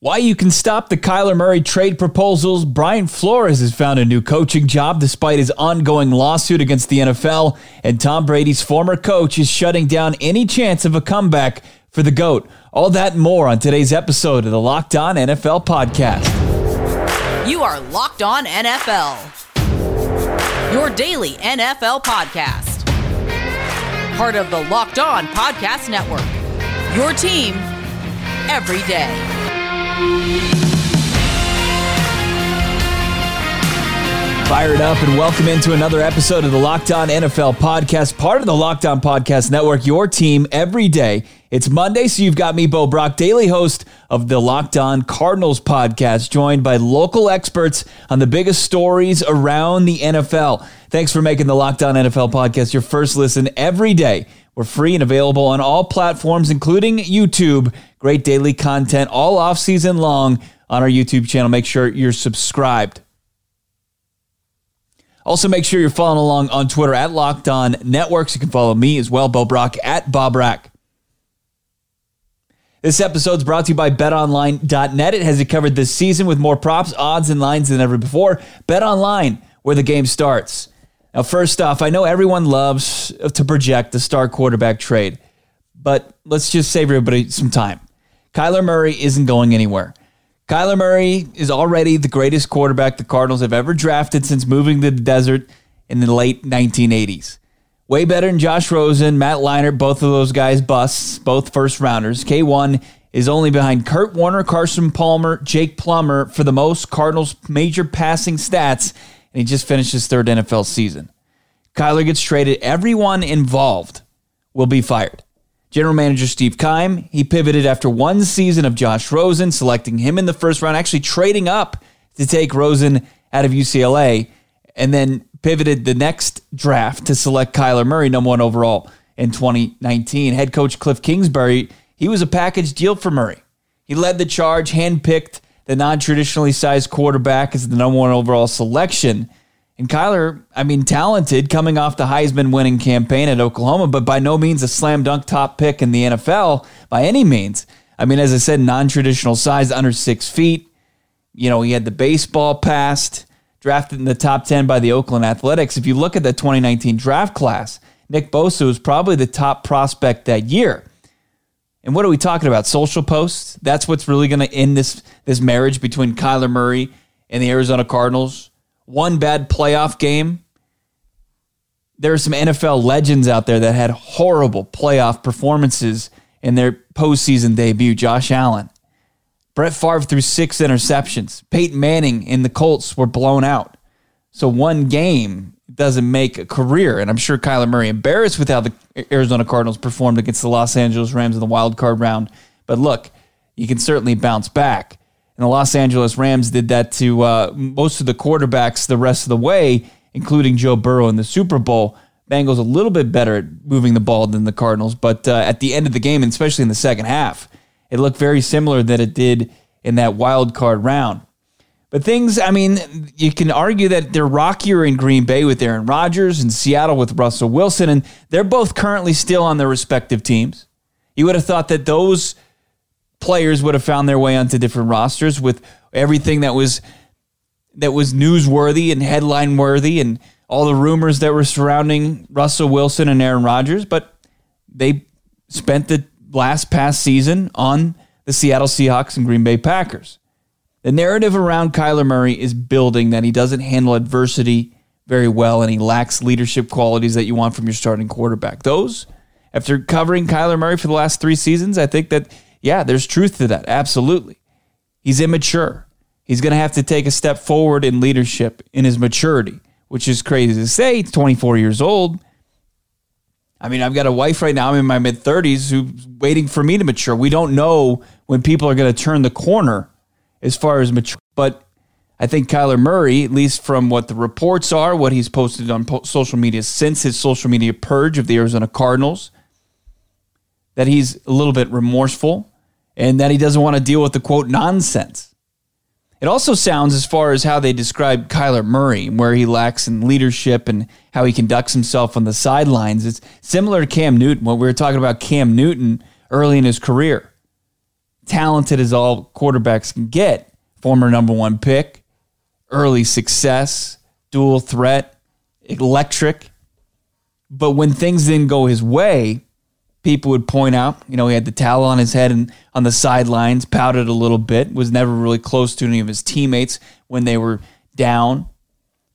Why you can stop the Kyler Murray trade proposals, Brian Flores has found a new coaching job despite his ongoing lawsuit against the NFL, and Tom Brady's former coach is shutting down any chance of a comeback for the GOAT. All that and more on today's episode of the Locked On NFL Podcast. You are Locked On NFL, your daily NFL podcast. Part of the Locked On Podcast Network, your team every day. Fired up and welcome into another episode of the Locked On NFL Podcast, part of the Locked On Podcast Network, your team every day. It's Monday, so you've got me, Bo Brock, daily host of the Locked On Cardinals podcast, joined by local experts on the biggest stories around the NFL. Thanks for making the Locked On NFL Podcast your first listen every day. We're free and available on all platforms, including YouTube. Great daily content all off-season long on our YouTube channel. Make sure you're subscribed. Also, make sure you're following along on Twitter at Locked On Networks. You can follow me as well, Bo Brock, at BobRack. This episode's brought to you by BetOnline.net. It has you covered this season with more props, odds, and lines than ever before. BetOnline, where the game starts. Now, first off, I know everyone loves to project the star quarterback trade, but let's just save everybody some time. Kyler Murray isn't going anywhere. Kyler Murray is already the greatest quarterback the Cardinals have ever drafted since moving to the desert in the late 1980s. Way better than Josh Rosen, Matt Leinart, both of those guys busts, both first-rounders. K1 is only behind Kurt Warner, Carson Palmer, Jake Plummer for the most Cardinals major passing stats, and he just finished his third NFL season. Kyler gets traded. Everyone involved will be fired. General manager Steve Keim, he pivoted after one season of Josh Rosen, selecting him in the first round, actually trading up to take Rosen out of UCLA, and then pivoted the next draft to select Kyler Murray, number one overall in 2019. Head coach Cliff Kingsbury, he was a package deal for Murray. He led the charge, handpicked the non-traditionally sized quarterback is the number one overall selection. And Kyler, talented, coming off the Heisman-winning campaign at Oklahoma, but by no means a slam dunk top pick in the NFL, by any means. As I said, non-traditional size, under 6 feet. He had the baseball past, drafted in the top 10 by the Oakland Athletics. If you look at the 2019 draft class, Nick Bosa was probably the top prospect that year. And what are we talking about? Social posts? That's what's really going to end this marriage between Kyler Murray and the Arizona Cardinals. One bad playoff game. There are some NFL legends out there that had horrible playoff performances in their postseason debut. Josh Allen. Brett Favre threw 6 interceptions. Peyton Manning and the Colts were blown out. So one game doesn't make a career, and I'm sure Kyler Murray embarrassed with how the Arizona Cardinals performed against the Los Angeles Rams in the wild card round. But look, you can certainly bounce back, and the Los Angeles Rams did that to most of the quarterbacks the rest of the way, including Joe Burrow in the Super Bowl. Bengals a little bit better at moving the ball than the Cardinals, but at the end of the game, and especially in the second half, it looked very similar that it did in that wild card round. But things, you can argue that they're rockier in Green Bay with Aaron Rodgers and Seattle with Russell Wilson, and they're both currently still on their respective teams. You would have thought that those players would have found their way onto different rosters with everything that was newsworthy and headline-worthy and all the rumors that were surrounding Russell Wilson and Aaron Rodgers, but they spent the last past season on the Seattle Seahawks and Green Bay Packers. The narrative around Kyler Murray is building that he doesn't handle adversity very well and he lacks leadership qualities that you want from your starting quarterback. Those, after covering Kyler Murray for the last 3 seasons, I think that, yeah, there's truth to that. Absolutely. He's immature. He's going to have to take a step forward in leadership, in his maturity, which is crazy to say. He's 24 years old. I've got a wife right now. I'm in my mid-30s who's waiting for me to mature. We don't know when people are going to turn the corner as far as mature, but I think Kyler Murray, at least from what the reports are, what he's posted on social media since his social media purge of the Arizona Cardinals, that he's a little bit remorseful and that he doesn't want to deal with the, quote, nonsense. It also sounds, as far as how they describe Kyler Murray, where he lacks in leadership and how he conducts himself on the sidelines, it's similar to Cam Newton, what we were talking about Cam Newton early in his career. talented as all quarterbacks can get. Former number one pick, early success, dual threat, electric. But when things didn't go his way, people would point out, you know, he had the towel on his head and on the sidelines, pouted a little bit, was never really close to any of his teammates when they were down.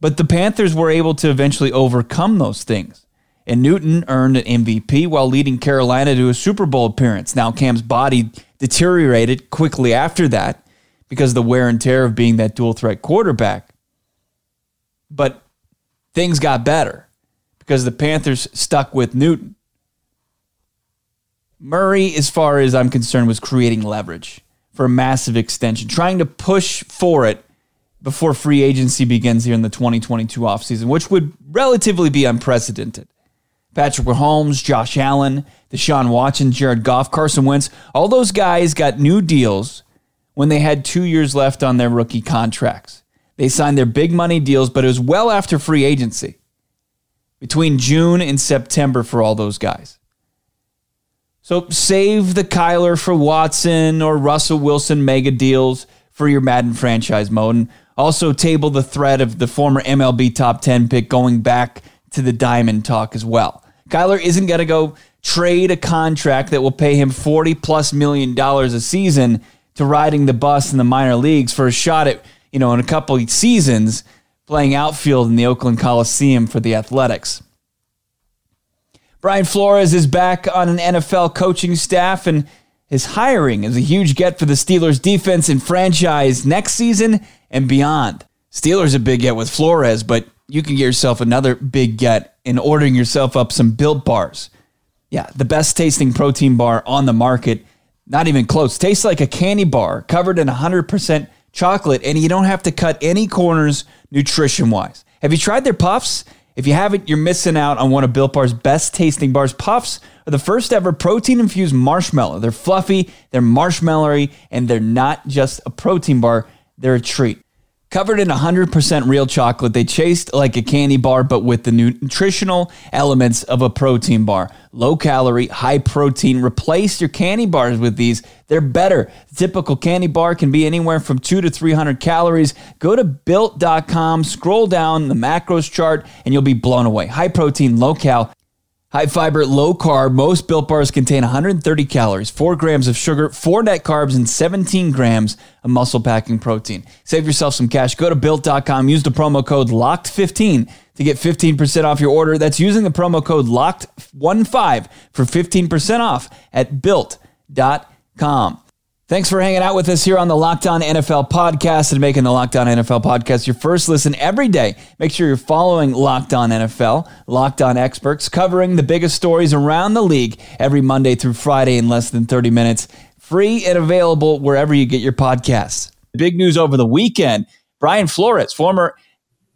But the Panthers were able to eventually overcome those things. And Newton earned an MVP while leading Carolina to a Super Bowl appearance. Now, Cam's body deteriorated quickly after that because of the wear and tear of being that dual-threat quarterback. But things got better because the Panthers stuck with Newton. Murray, as far as I'm concerned, was creating leverage for a massive extension, trying to push for it before free agency begins here in the 2022 offseason, which would relatively be unprecedented. Patrick Mahomes, Josh Allen, Deshaun Watson, Jared Goff, Carson Wentz, all those guys got new deals when they had 2 years left on their rookie contracts. They signed their big money deals, but it was well after free agency, between June and September for all those guys. So save the Kyler for Watson or Russell Wilson mega deals for your Madden franchise mode, and also table the threat of the former MLB top 10 pick going back to the diamond talk as well. Kyler isn't going to go trade a contract that will pay him $40+ million a season to riding the bus in the minor leagues for a shot at, you know, in a couple of seasons playing outfield in the Oakland Coliseum for the Athletics. Brian Flores is back on an NFL coaching staff, and his hiring is a huge get for the Steelers defense and franchise next season and beyond. Steelers a big get with Flores, but you can get yourself another big get in ordering yourself up some Built Bars. Yeah, the best tasting protein bar on the market. Not even close. Tastes like a candy bar covered in 100% chocolate, and you don't have to cut any corners nutrition-wise. Have you tried their puffs? If you haven't, you're missing out on one of Built Bar's best tasting bars. Puffs are the first ever protein-infused marshmallow. They're fluffy, they're marshmallowy, and they're not just a protein bar. They're a treat. Covered in 100% real chocolate, they taste like a candy bar, but with the nutritional elements of a protein bar. Low calorie, high protein. Replace your candy bars with these. They're better. The typical candy bar can be anywhere from 200 to 300 calories. Go to Built.com, scroll down the macros chart, and you'll be blown away. High protein, low cal, high fiber, low carb. Most Built Bars contain 130 calories, 4 grams of sugar, 4 net carbs, and 17 grams of muscle-packing protein. Save yourself some cash. Go to Built.com. Use the promo code LOCKED15 to get 15% off your order. That's using the promo code LOCKED15 for 15% off at Built.com. Thanks for hanging out with us here on the Locked On NFL Podcast and making the Locked On NFL Podcast your first listen every day. Make sure you're following Locked On NFL, Locked On Experts, covering the biggest stories around the league every Monday through Friday in less than 30 minutes. Free and available wherever you get your podcasts. Big news over the weekend. Brian Flores, former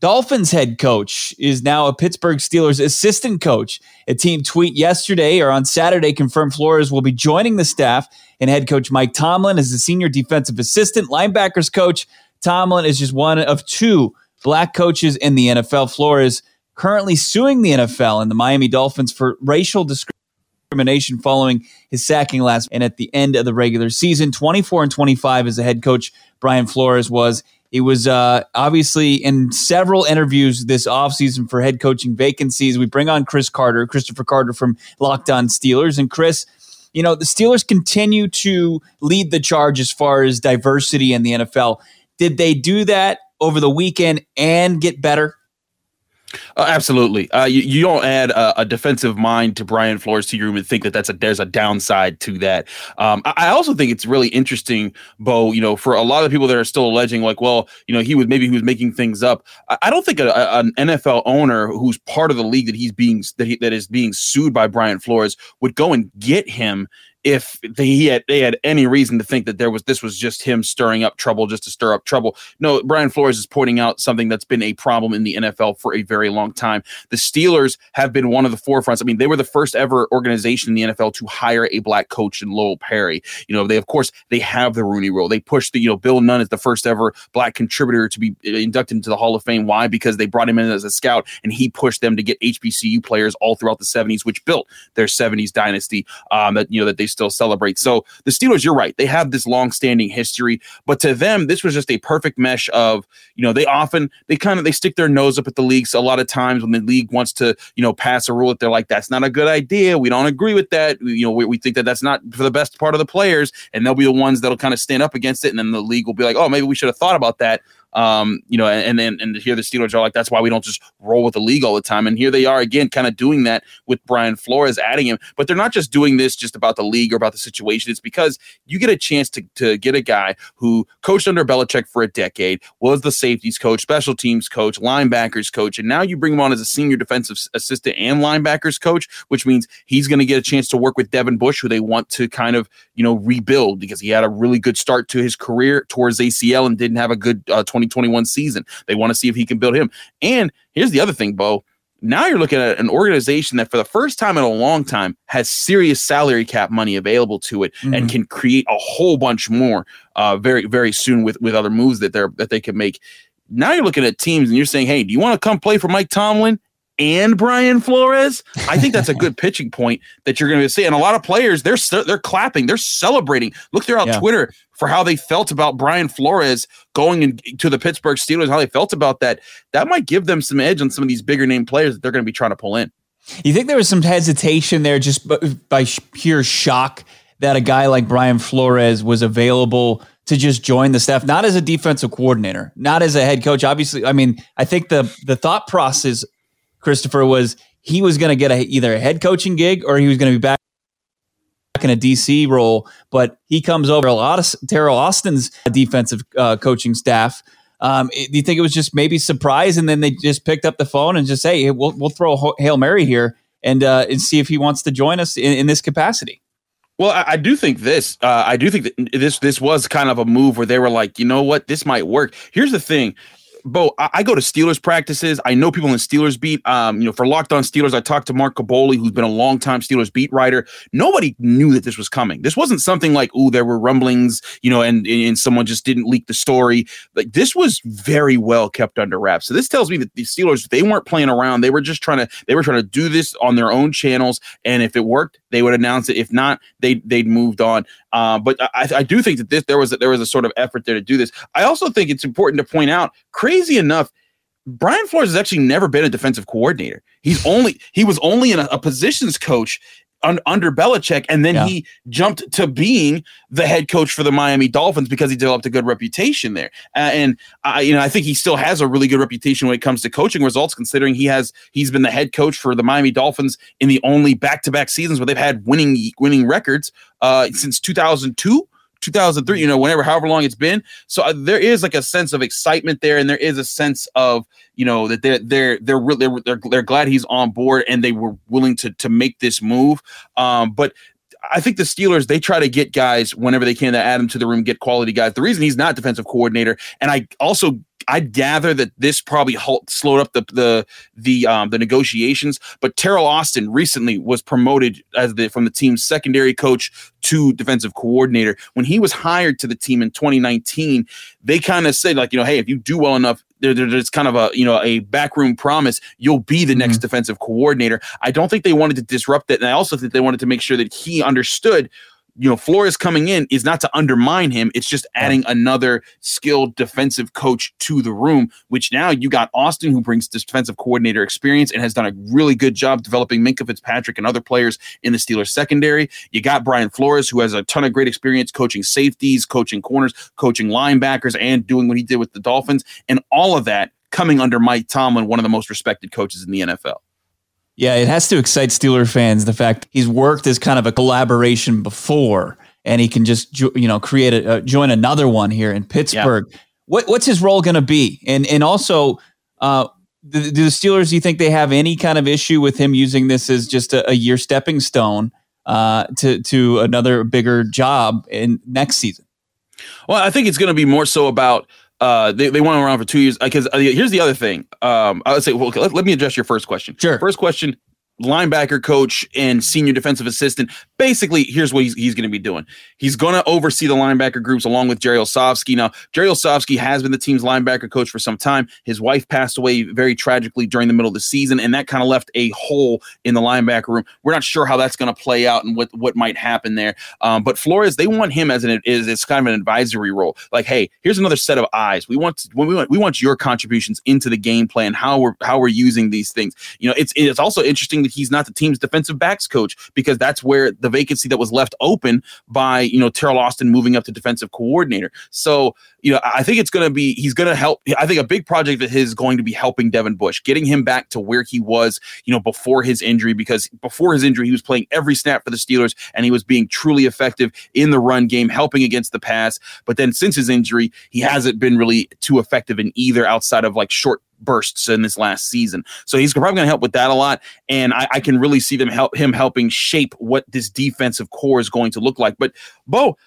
Dolphins head coach, is now a Pittsburgh Steelers assistant coach. A team tweet yesterday or on Saturday confirmed Flores will be joining the staff, and head coach Mike Tomlin is the senior defensive assistant linebackers coach. Tomlin is just one of two black coaches in the NFL. Flores currently suing the NFL and the Miami Dolphins for racial discrimination following his sacking last and at the end of the regular season. 24-25 as the head coach Brian Flores was. He was obviously in several interviews this offseason for head coaching vacancies. We bring on Chris Carter, Christopher Carter from Locked On Steelers. And Chris, you know, the Steelers continue to lead the charge as far as diversity in the NFL. Did they do that over the weekend and get better? Absolutely. You don't add a defensive mind to Brian Flores to your room and think that there's a downside to that. I also think it's really interesting, Bo, you know, for a lot of people that are still alleging like, well, you know, he was making things up. I don't think an NFL owner who's part of the league that is being sued by Brian Flores would go and get him if they had any reason to think that this was just him stirring up trouble just to stir up trouble. No, Brian Flores is pointing out something that's been a problem in the NFL for a very long time. The Steelers have been one of the forefronts. I mean, they were the first ever organization in the NFL to hire a black coach in Lowell Perry. You know, they have the Rooney Rule. They pushed Bill Nunn is the first ever black contributor to be inducted into the Hall of Fame. Why? Because they brought him in as a scout and he pushed them to get HBCU players all throughout the 70s, which built their 70s dynasty that they still celebrate. So the Steelers, you're right. They have this long-standing history, but to them, this was just a perfect mesh of, you know, they stick their nose up at the leagues. So a lot of times when the league wants to, you know, pass a rule that they're like, that's not a good idea. We don't agree with that. You know, we think that that's not for the best part of the players, and they'll be the ones that'll kind of stand up against it. And then the league will be like, oh, maybe we should have thought about that. You know, and here the Steelers are like, that's why we don't just roll with the league all the time. And here they are again, kind of doing that with Brian Flores adding him, but they're not just doing this just about the league or about the situation. It's because you get a chance to get a guy who coached under Belichick for a decade, was the safeties coach, special teams coach, linebackers coach. And now you bring him on as a senior defensive assistant and linebackers coach, which means he's going to get a chance to work with Devin Bush, who they want to kind of, you know, rebuild because he had a really good start to his career towards ACL and didn't have a good 2021 season. They want to see if he can build him. And here's the other thing, Bo. Now you're looking at an organization that for the first time in a long time has serious salary cap money available to it, mm-hmm. and can create a whole bunch more very, very soon with other moves that they can make. Now you're looking at teams and you're saying, hey, do you want to come play for Mike Tomlin and Brian Flores? I think that's a good pitching point that you're going to see. And a lot of players, they're clapping, they're celebrating. Look, they're on Twitter for how they felt about Brian Flores going to the Pittsburgh Steelers, how they felt about that. That might give them some edge on some of these bigger name players that they're going to be trying to pull in. You think there was some hesitation there just by pure shock that a guy like Brian Flores was available to just join the staff, not as a defensive coordinator, not as a head coach? Obviously, I mean, I think the thought process, Christopher, was he was going to get either a head coaching gig or he was going to be back in a DC role, but he comes over a lot of Terrell Austin's defensive coaching staff. Do you think it was just maybe surprise, and then they just picked up the phone and just say, hey, we'll throw Hail Mary here and see if he wants to join us in this capacity? Well, I do think this. I do think that this was kind of a move where they were like, you know what, this might work. Here's the thing. Bo, I go to Steelers practices. I know people in Steelers beat. You know, for Locked On Steelers, I talked to Mark Caboli, who's been a longtime Steelers beat writer. Nobody knew that this was coming. This wasn't something like, oh, there were rumblings, you know, and someone just didn't leak the story. Like, this was very well kept under wraps. So this tells me that the Steelers, they weren't playing around. They were just trying to do this on their own channels. And if it worked, they would announce it. If not, they'd moved on. But I do think that there was a sort of effort there to do this. I also think it's important to point out, crazy enough, Brian Flores has actually never been a defensive coordinator. He was only in a positions coach under Belichick, and then he jumped to being the head coach for the Miami Dolphins because he developed a good reputation there. And I think he still has a really good reputation when it comes to coaching results, considering he's been the head coach for the Miami Dolphins in the only back-to-back seasons where they've had winning records since 2002. 2003, you know, whenever, however long it's been. So there is like a sense of excitement there, and there is a sense of, you know, that they're glad he's on board, and they were willing to make this move. But I think the Steelers, they try to get guys whenever they can to add them to the room, get quality guys. The reason he's not defensive coordinator, and I gather that this probably slowed up the negotiations. But Terrell Austin recently was promoted from the team's secondary coach to defensive coordinator. When he was hired to the team in 2019, they kind of said, like, you know, hey, if you do well enough, there's kind of a backroom promise, you'll be the mm-hmm. next defensive coordinator. I don't think they wanted to disrupt that, and I also think they wanted to make sure that he understood, you know, Flores coming in is not to undermine him. It's just adding another skilled defensive coach to the room, which now you got Austin, who brings this defensive coordinator experience and has done a really good job developing Minkah Fitzpatrick and other players in the Steelers secondary. You got Brian Flores, who has a ton of great experience coaching safeties, coaching corners, coaching linebackers, and doing what he did with the Dolphins. And all of that coming under Mike Tomlin, one of the most respected coaches in the NFL. Yeah, it has to excite Steeler fans, the fact he's worked as kind of a collaboration before, and he can just create join another one here in Pittsburgh. Yeah. What's his role going to be? And also, do the Steelers, do you think they have any kind of issue with him using this as just a year stepping stone to another bigger job in next season? Well, I think it's going to be more so about they went around for 2 years because here's the other thing. I would say, well, let me address your first question. Sure. First question, linebacker coach and senior defensive assistant. Basically, here's what he's going to be doing. He's going to oversee the linebacker groups along with Jerry Osavsky. Now, Jerry Osavsky has been the team's linebacker coach for some time. His wife passed away very tragically during the middle of the season, and that kind of left a hole in the linebacker room. We're not sure how that's going to play out and what might happen there. But Flores, they want him as it's kind of an advisory role. Like, hey, here's another set of eyes. We want your contributions into the game plan, how we're using these things. You know, it's also interesting that he's not the team's defensive backs coach, because that's where the vacancy that was left open by, you know, Terrell Austin moving up to defensive coordinator. So, you know, I think he's going to help. I think a big project of his is going to be helping Devin Bush, getting him back to where he was, you know, before his injury, because before his injury, he was playing every snap for the Steelers and he was being truly effective in the run game, helping against the pass. But then since his injury, he hasn't been really too effective in either, outside of like short bursts in this last season. So he's probably going to help with that a lot. And I can really see them helping shape what this defensive core is going to look like. But Bo,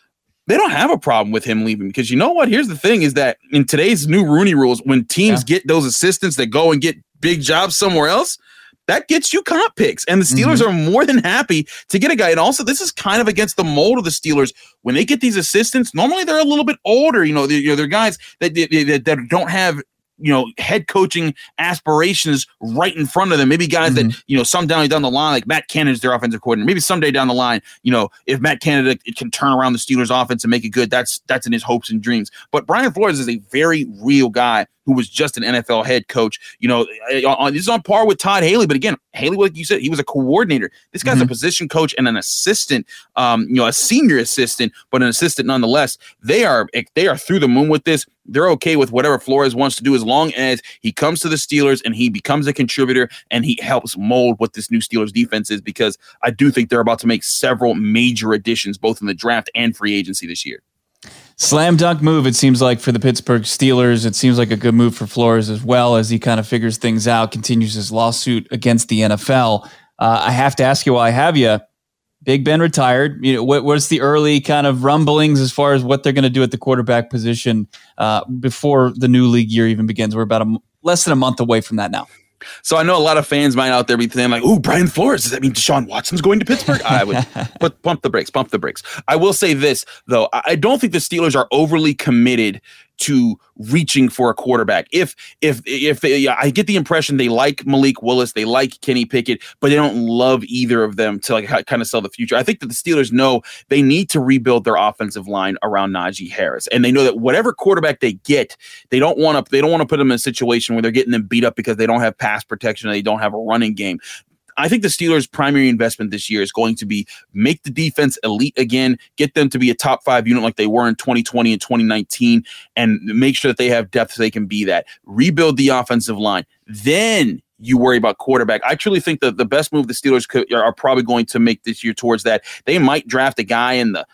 they don't have a problem with him leaving, because you know what? Here's the thing is that in today's new Rooney rules, when teams get those assistants that go and get big jobs somewhere else, that gets you comp picks, and the Steelers are more than happy to get a guy. And also, this is kind of against the mold of the Steelers. When they get these assistants, normally they're a little bit older. You know, they're guys that don't have, you know, head coaching aspirations right in front of them. Maybe guys that, you know, someday down the line, like Matt Canada is their offensive coordinator. Maybe someday down the line, you know, if Matt Canada can turn around the Steelers offense and make it good, that's in his hopes and dreams. But Brian Flores is a very real guy who was just an NFL head coach. You know, this is on par with Todd Haley. But again, Haley, like you said, he was a coordinator. This guy's a position coach and an assistant, you know, a senior assistant, but an assistant nonetheless. They are through the moon with this. They're okay with whatever Flores wants to do, as long as he comes to the Steelers and he becomes a contributor and he helps mold what this new Steelers defense is, because I do think they're about to make several major additions, both in the draft and free agency this year. Slam dunk move, it seems like, for the Pittsburgh Steelers. It seems like a good move for Flores as well, as he kind of figures things out, continues his lawsuit against the NFL. I have to ask you while I have you, Big Ben retired. You know, what's the early kind of rumblings as far as what they're going to do at the quarterback position before the new league year even begins? We're about less than a month away from that now. So I know a lot of fans might out there be saying like, "Ooh, Brian Flores, does that mean Deshaun Watson's going to Pittsburgh?" I would pump the brakes. I will say this, though. I don't think the Steelers are overly committed to reaching for a quarterback. If I get the impression they like Malik Willis, they like Kenny Pickett, but they don't love either of them to like kind of sell the future. I think that the Steelers know they need to rebuild their offensive line around Najee Harris, and they know that whatever quarterback they get, they don't want to put them in a situation where they're getting them beat up because they don't have pass protection and they don't have a running game. I think the Steelers' primary investment this year is going to be make the defense elite again, get them to be a top 5 unit like they were in 2020 and 2019, and make sure that they have depth so they can be that. Rebuild the offensive line. Then you worry about quarterback. I truly think that the best move the Steelers are probably going to make this year towards that. They might draft a guy in the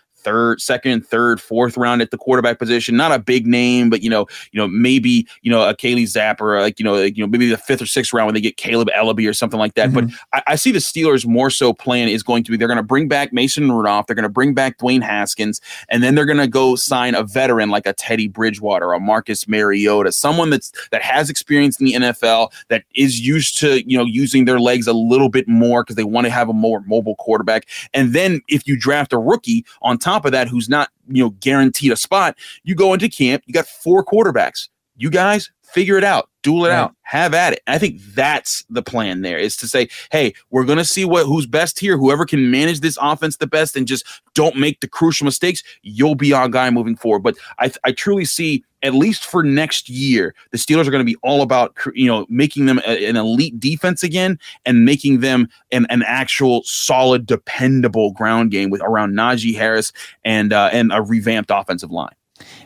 second, third, fourth round at the quarterback position. Not a big name, but you know, maybe, you know, a Kaylee Zapper, or like, maybe the 5th or 6th round when they get Caleb Ellaby or something like that. But I see the Steelers more so plan is going to be, they're going to bring back Mason Rudolph. They're going to bring back Dwayne Haskins, and then they're going to go sign a veteran like a Teddy Bridgewater, a Marcus Mariota, someone that has experience in the NFL, that is used to, you know, using their legs a little bit more because they want to have a more mobile quarterback. And then if you draft a rookie on top of that, who's not, you know, guaranteed a spot, you go into camp, you got 4 quarterbacks. You guys figure it out, duel it out, have at it. And I think that's the plan there, is to say, hey, we're going to see who's best here. Whoever can manage this offense the best and just don't make the crucial mistakes, you'll be our guy moving forward. But I truly see, at least for next year, the Steelers are going to be all about, you know, making them an elite defense again and making them an actual solid, dependable ground game with around Najee Harris and a revamped offensive line.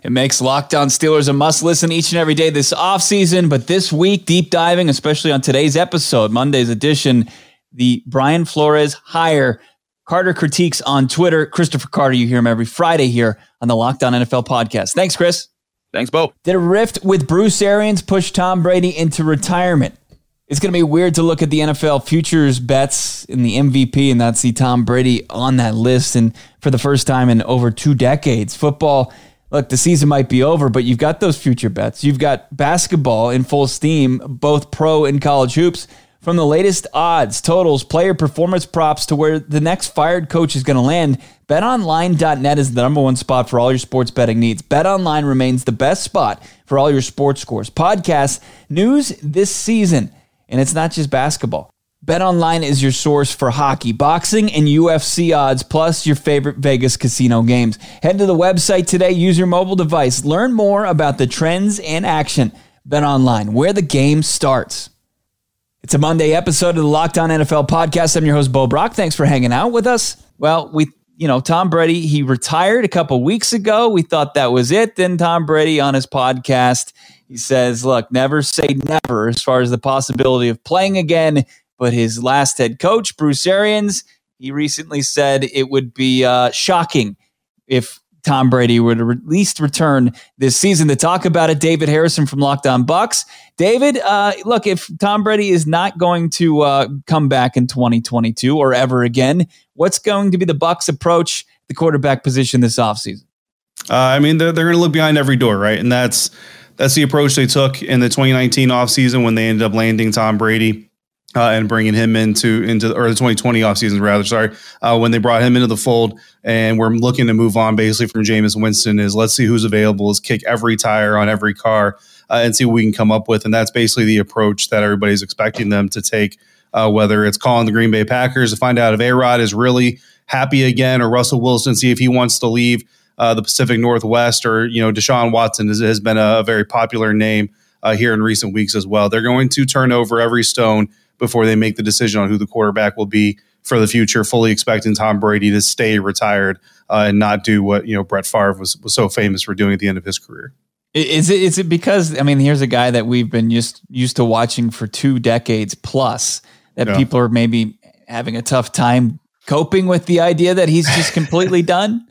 It makes Lockdown Steelers a must-listen each and every day this offseason, but this week, deep diving, especially on today's episode, Monday's edition, the Brian Flores hire. Carter critiques on Twitter. Christopher Carter, you hear him every Friday here on the Lockdown NFL podcast. Thanks, Chris. Thanks, Bo. Did a rift with Bruce Arians push Tom Brady into retirement? It's going to be weird to look at the NFL futures bets in the MVP and not see Tom Brady on that list, and for the first time in over 2 decades. Football, look, the season might be over, but you've got those future bets. You've got basketball in full steam, both pro and college hoops. From the latest odds, totals, player performance props to where the next fired coach is going to land, BetOnline.net is the number one spot for all your sports betting needs. BetOnline remains the best spot for all your sports scores, podcasts, news this season. And it's not just basketball. BetOnline is your source for hockey, boxing, and UFC odds, plus your favorite Vegas casino games. Head to the website today. Use your mobile device. Learn more about the trends and action. BetOnline, where the game starts. It's a Monday episode of the Locked On NFL podcast. I'm your host, Bo Brock. Thanks for hanging out with us. Well, Tom Brady, he retired a couple weeks ago. We thought that was it. Then Tom Brady on his podcast, he says, look, never say never as far as the possibility of playing again. But his last head coach, Bruce Arians, he recently said it would be shocking if Tom Brady were to at least return this season. To talk about it, David Harrison from Locked On Bucks. David, look, if Tom Brady is not going to come back in 2022 or ever again, what's going to be the Bucks' approach at the quarterback position this offseason? They're going to look behind every door, right? And that's the approach they took in the 2019 offseason when they ended up landing Tom Brady. And bringing him into the 2020 offseason, when they brought him into the fold, and we're looking to move on basically from Jameis Winston is let's see who's available, let's kick every tire on every car and see what we can come up with. And that's basically the approach that everybody's expecting them to take, whether it's calling the Green Bay Packers to find out if A-Rod is really happy again or Russell Wilson, see if he wants to leave the Pacific Northwest, or, Deshaun Watson has been a very popular name here in recent weeks as well. They're going to turn over every stone before they make the decision on who the quarterback will be for the future, fully expecting Tom Brady to stay retired and not do what Brett Favre was so famous for doing at the end of his career. Is it because, here's a guy that we've been used to watching for 2 decades plus that people are maybe having a tough time coping with the idea that he's just completely done?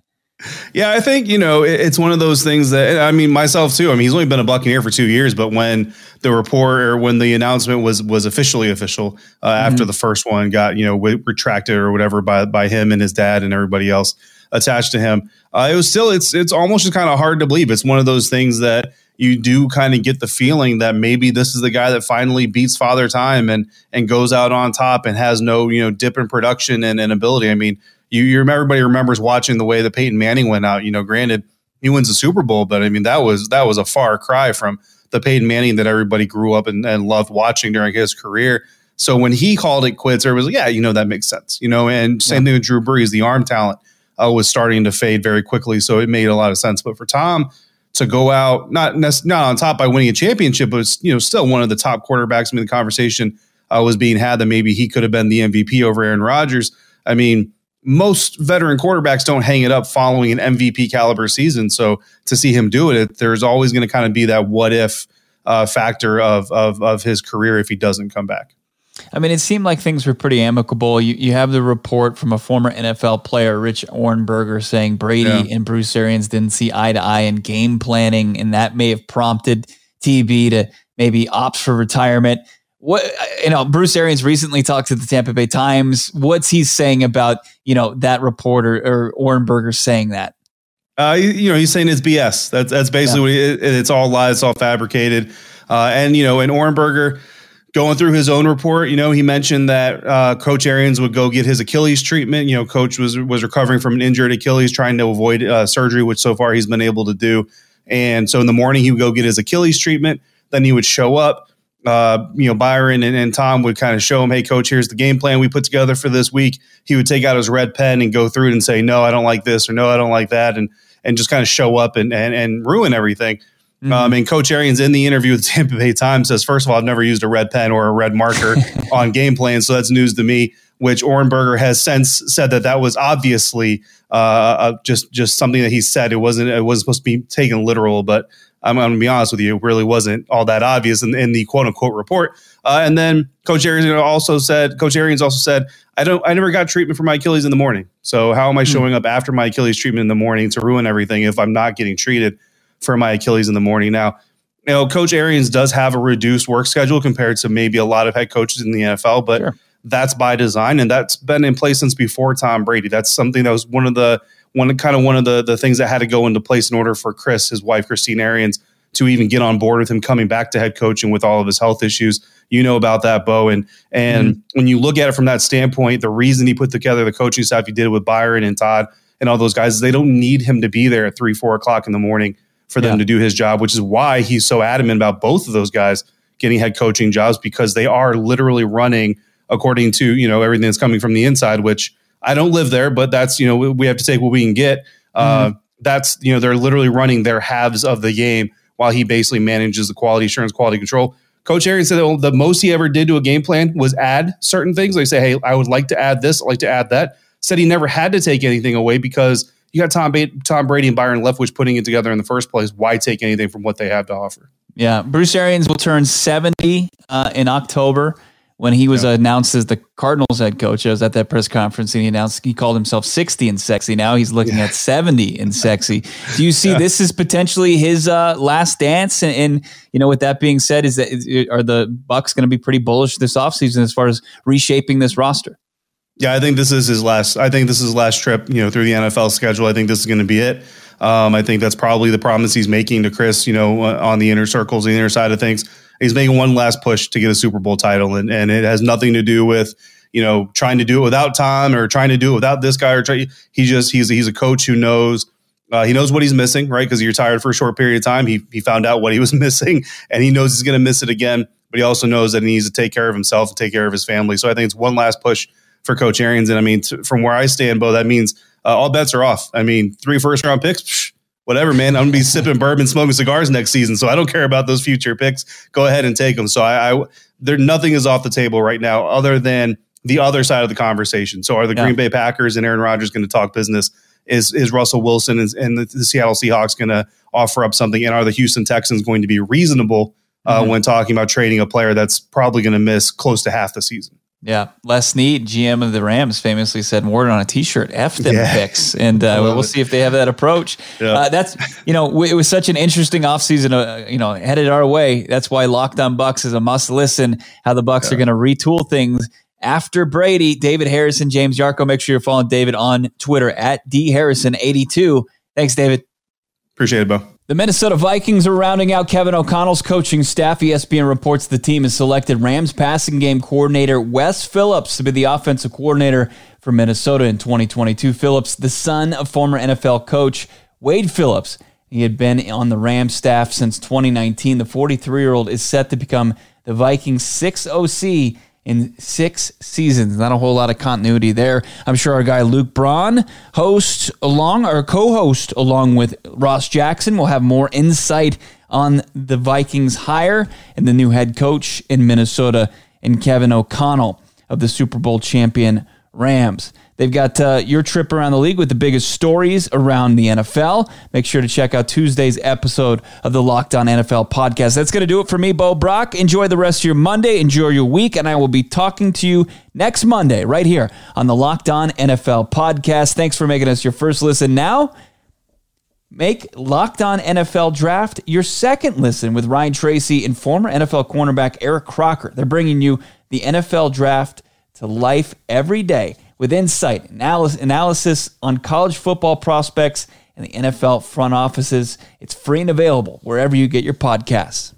Yeah, I think, it's one of those things that, myself too. He's only been a Buccaneer for 2 years, but when the report or when the announcement was officially official after the first one got, retracted or whatever by him and his dad and everybody else attached to him, it was still, it's almost just kind of hard to believe. It's one of those things that you do kind of get the feeling that maybe this is the guy that finally beats Father Time and goes out on top and has no, dip in production and ability. Everybody remembers watching the way that Peyton Manning went out. Granted, he wins the Super Bowl, but that was a far cry from the Peyton Manning that everybody grew up and loved watching during his career. So when he called it quits, everybody was like, yeah, that makes sense. And same thing with Drew Brees. The arm talent was starting to fade very quickly, so it made a lot of sense. But for Tom to go out, not on top by winning a championship, but still one of the top quarterbacks. The conversation was being had that maybe he could have been the MVP over Aaron Rodgers. Most veteran quarterbacks don't hang it up following an MVP caliber season. So to see him do it, there's always going to kind of be that what if factor of his career if he doesn't come back. It seemed like things were pretty amicable. You have the report from a former NFL player, Rich Ornberger, saying Brady and Bruce Arians didn't see eye to eye in game planning, and that may have prompted TB to maybe opt for retirement. Bruce Arians recently talked to the Tampa Bay Times. What's he saying about, that reporter or Ornberger saying that? He's saying it's BS. That's basically what it's all lies, all fabricated. And Ornberger going through his own report, he mentioned that Coach Arians would go get his Achilles treatment. Coach was recovering from an injured Achilles, trying to avoid surgery, which so far he's been able to do. And so in the morning he would go get his Achilles treatment. Then he would show up. Byron and Tom would kind of show him, hey, coach, here's the game plan we put together for this week. He would take out his red pen and go through it and say, no, I don't like this, or no, I don't like that, and just kind of show up and ruin everything. Mm-hmm. And Coach Arians in the interview with the Tampa Bay Times says, first of all, I've never used a red pen or a red marker on game plan, so that's news to me, which Ornberger has since said that was obviously just something that he said. It wasn't supposed to be taken literal, but I'm going to be honest with you, it really wasn't all that obvious in the quote unquote report. And then Coach Arians also said, I never got treatment for my Achilles in the morning. So how am I showing up after my Achilles treatment in the morning to ruin everything if I'm not getting treated for my Achilles in the morning? Now, Coach Arians does have a reduced work schedule compared to maybe a lot of head coaches in the NFL, but that's by design. And that's been in place since before Tom Brady. That's something that was one of the things that had to go into place in order for his wife, Christine Arians, to even get on board with him coming back to head coaching with all of his health issues. You know about that, Bo. And when you look at it from that standpoint, the reason he put together the coaching staff he did with Byron and Todd and all those guys is they don't need him to be there at 3, 4 o'clock in the morning for them to do his job, which is why he's so adamant about both of those guys getting head coaching jobs, because they are literally running according to, you know, everything that's coming from the inside, which I don't live there, but that's, you know, we have to take what we can get. That's, you know, they're literally running their halves of the game while he basically manages the quality assurance, quality control. Coach Arians said the most he ever did to a game plan was add certain things. They say, hey, I would like to add this, I'd like to add that. Said he never had to take anything away because you got Tom Brady and Byron Leftwich putting it together in the first place. Why take anything from what they have to offer? Yeah, Bruce Arians will turn 70 in October. When he was announced as the Cardinals head coach, I was at that press conference, and he announced he called himself 60 and sexy. Now he's looking at 70 and sexy. Do you see this is potentially his last dance? And you know, with that being said, are the Bucs going to be pretty bullish this offseason as far as reshaping this roster? Yeah, I think this is his last. I think this is his last trip, you know, through the NFL schedule. I think this is going to be it. I think that's probably the promise he's making to Chris, you know, on the inner circles, the inner side of things. He's making one last push to get a Super Bowl title, and it has nothing to do with, you know, trying to do it without Tom or trying to do it without this guy. He's a coach who knows he knows what he's missing, right? Because you're tired for a short period of time. He found out what he was missing, and he knows he's going to miss it again. But he also knows that he needs to take care of himself and take care of his family. So I think it's one last push for Coach Arians. And I mean, from where I stand, Bo, that means all bets are off. I mean, 3 first-round picks. Whatever, man. I'm going to be sipping bourbon, smoking cigars next season, so I don't care about those future picks. Go ahead and take them. So nothing is off the table right now other than the other side of the conversation. So are the Green Bay Packers and Aaron Rodgers going to talk business? Is Russell Wilson and the Seattle Seahawks going to offer up something? And are the Houston Texans going to be reasonable when talking about trading a player that's probably going to miss close to half the season? Yeah, Les Snead, GM of the Rams, famously said, "Wore it on a T-shirt, F them picks," and we'll see if they have that approach. Yeah. It was such an interesting offseason, headed our way. That's why Locked On Bucks is a must listen. How the Bucks are going to retool things after Brady, David Harrison, James Yarko. Make sure you're following David on Twitter at dharrison82. Thanks, David. Appreciate it, Bo. The Minnesota Vikings are rounding out Kevin O'Connell's coaching staff. ESPN reports the team has selected Rams passing game coordinator Wes Phillips to be the offensive coordinator for Minnesota in 2022. Phillips, the son of former NFL coach Wade Phillips. He had been on the Rams staff since 2019. The 43-year-old is set to become the Vikings' 6th OC in 6 seasons. Not a whole lot of continuity there. I'm sure our guy Luke Braun, co-host along with Ross Jackson, will have more insight on the Vikings hire and the new head coach in Minnesota and Kevin O'Connell of the Super Bowl champion Rams. They've got your trip around the league with the biggest stories around the NFL. Make sure to check out Tuesday's episode of the Locked On NFL podcast. That's going to do it for me, Bo Brock. Enjoy the rest of your Monday. Enjoy your week. And I will be talking to you next Monday right here on the Locked On NFL podcast. Thanks for making us your first listen. Now, make Locked On NFL Draft your second listen with Ryan Tracy and former NFL cornerback Eric Crocker. They're bringing you the NFL Draft to life every day, with insight, analysis on college football prospects and the NFL front offices. It's free and available wherever you get your podcasts.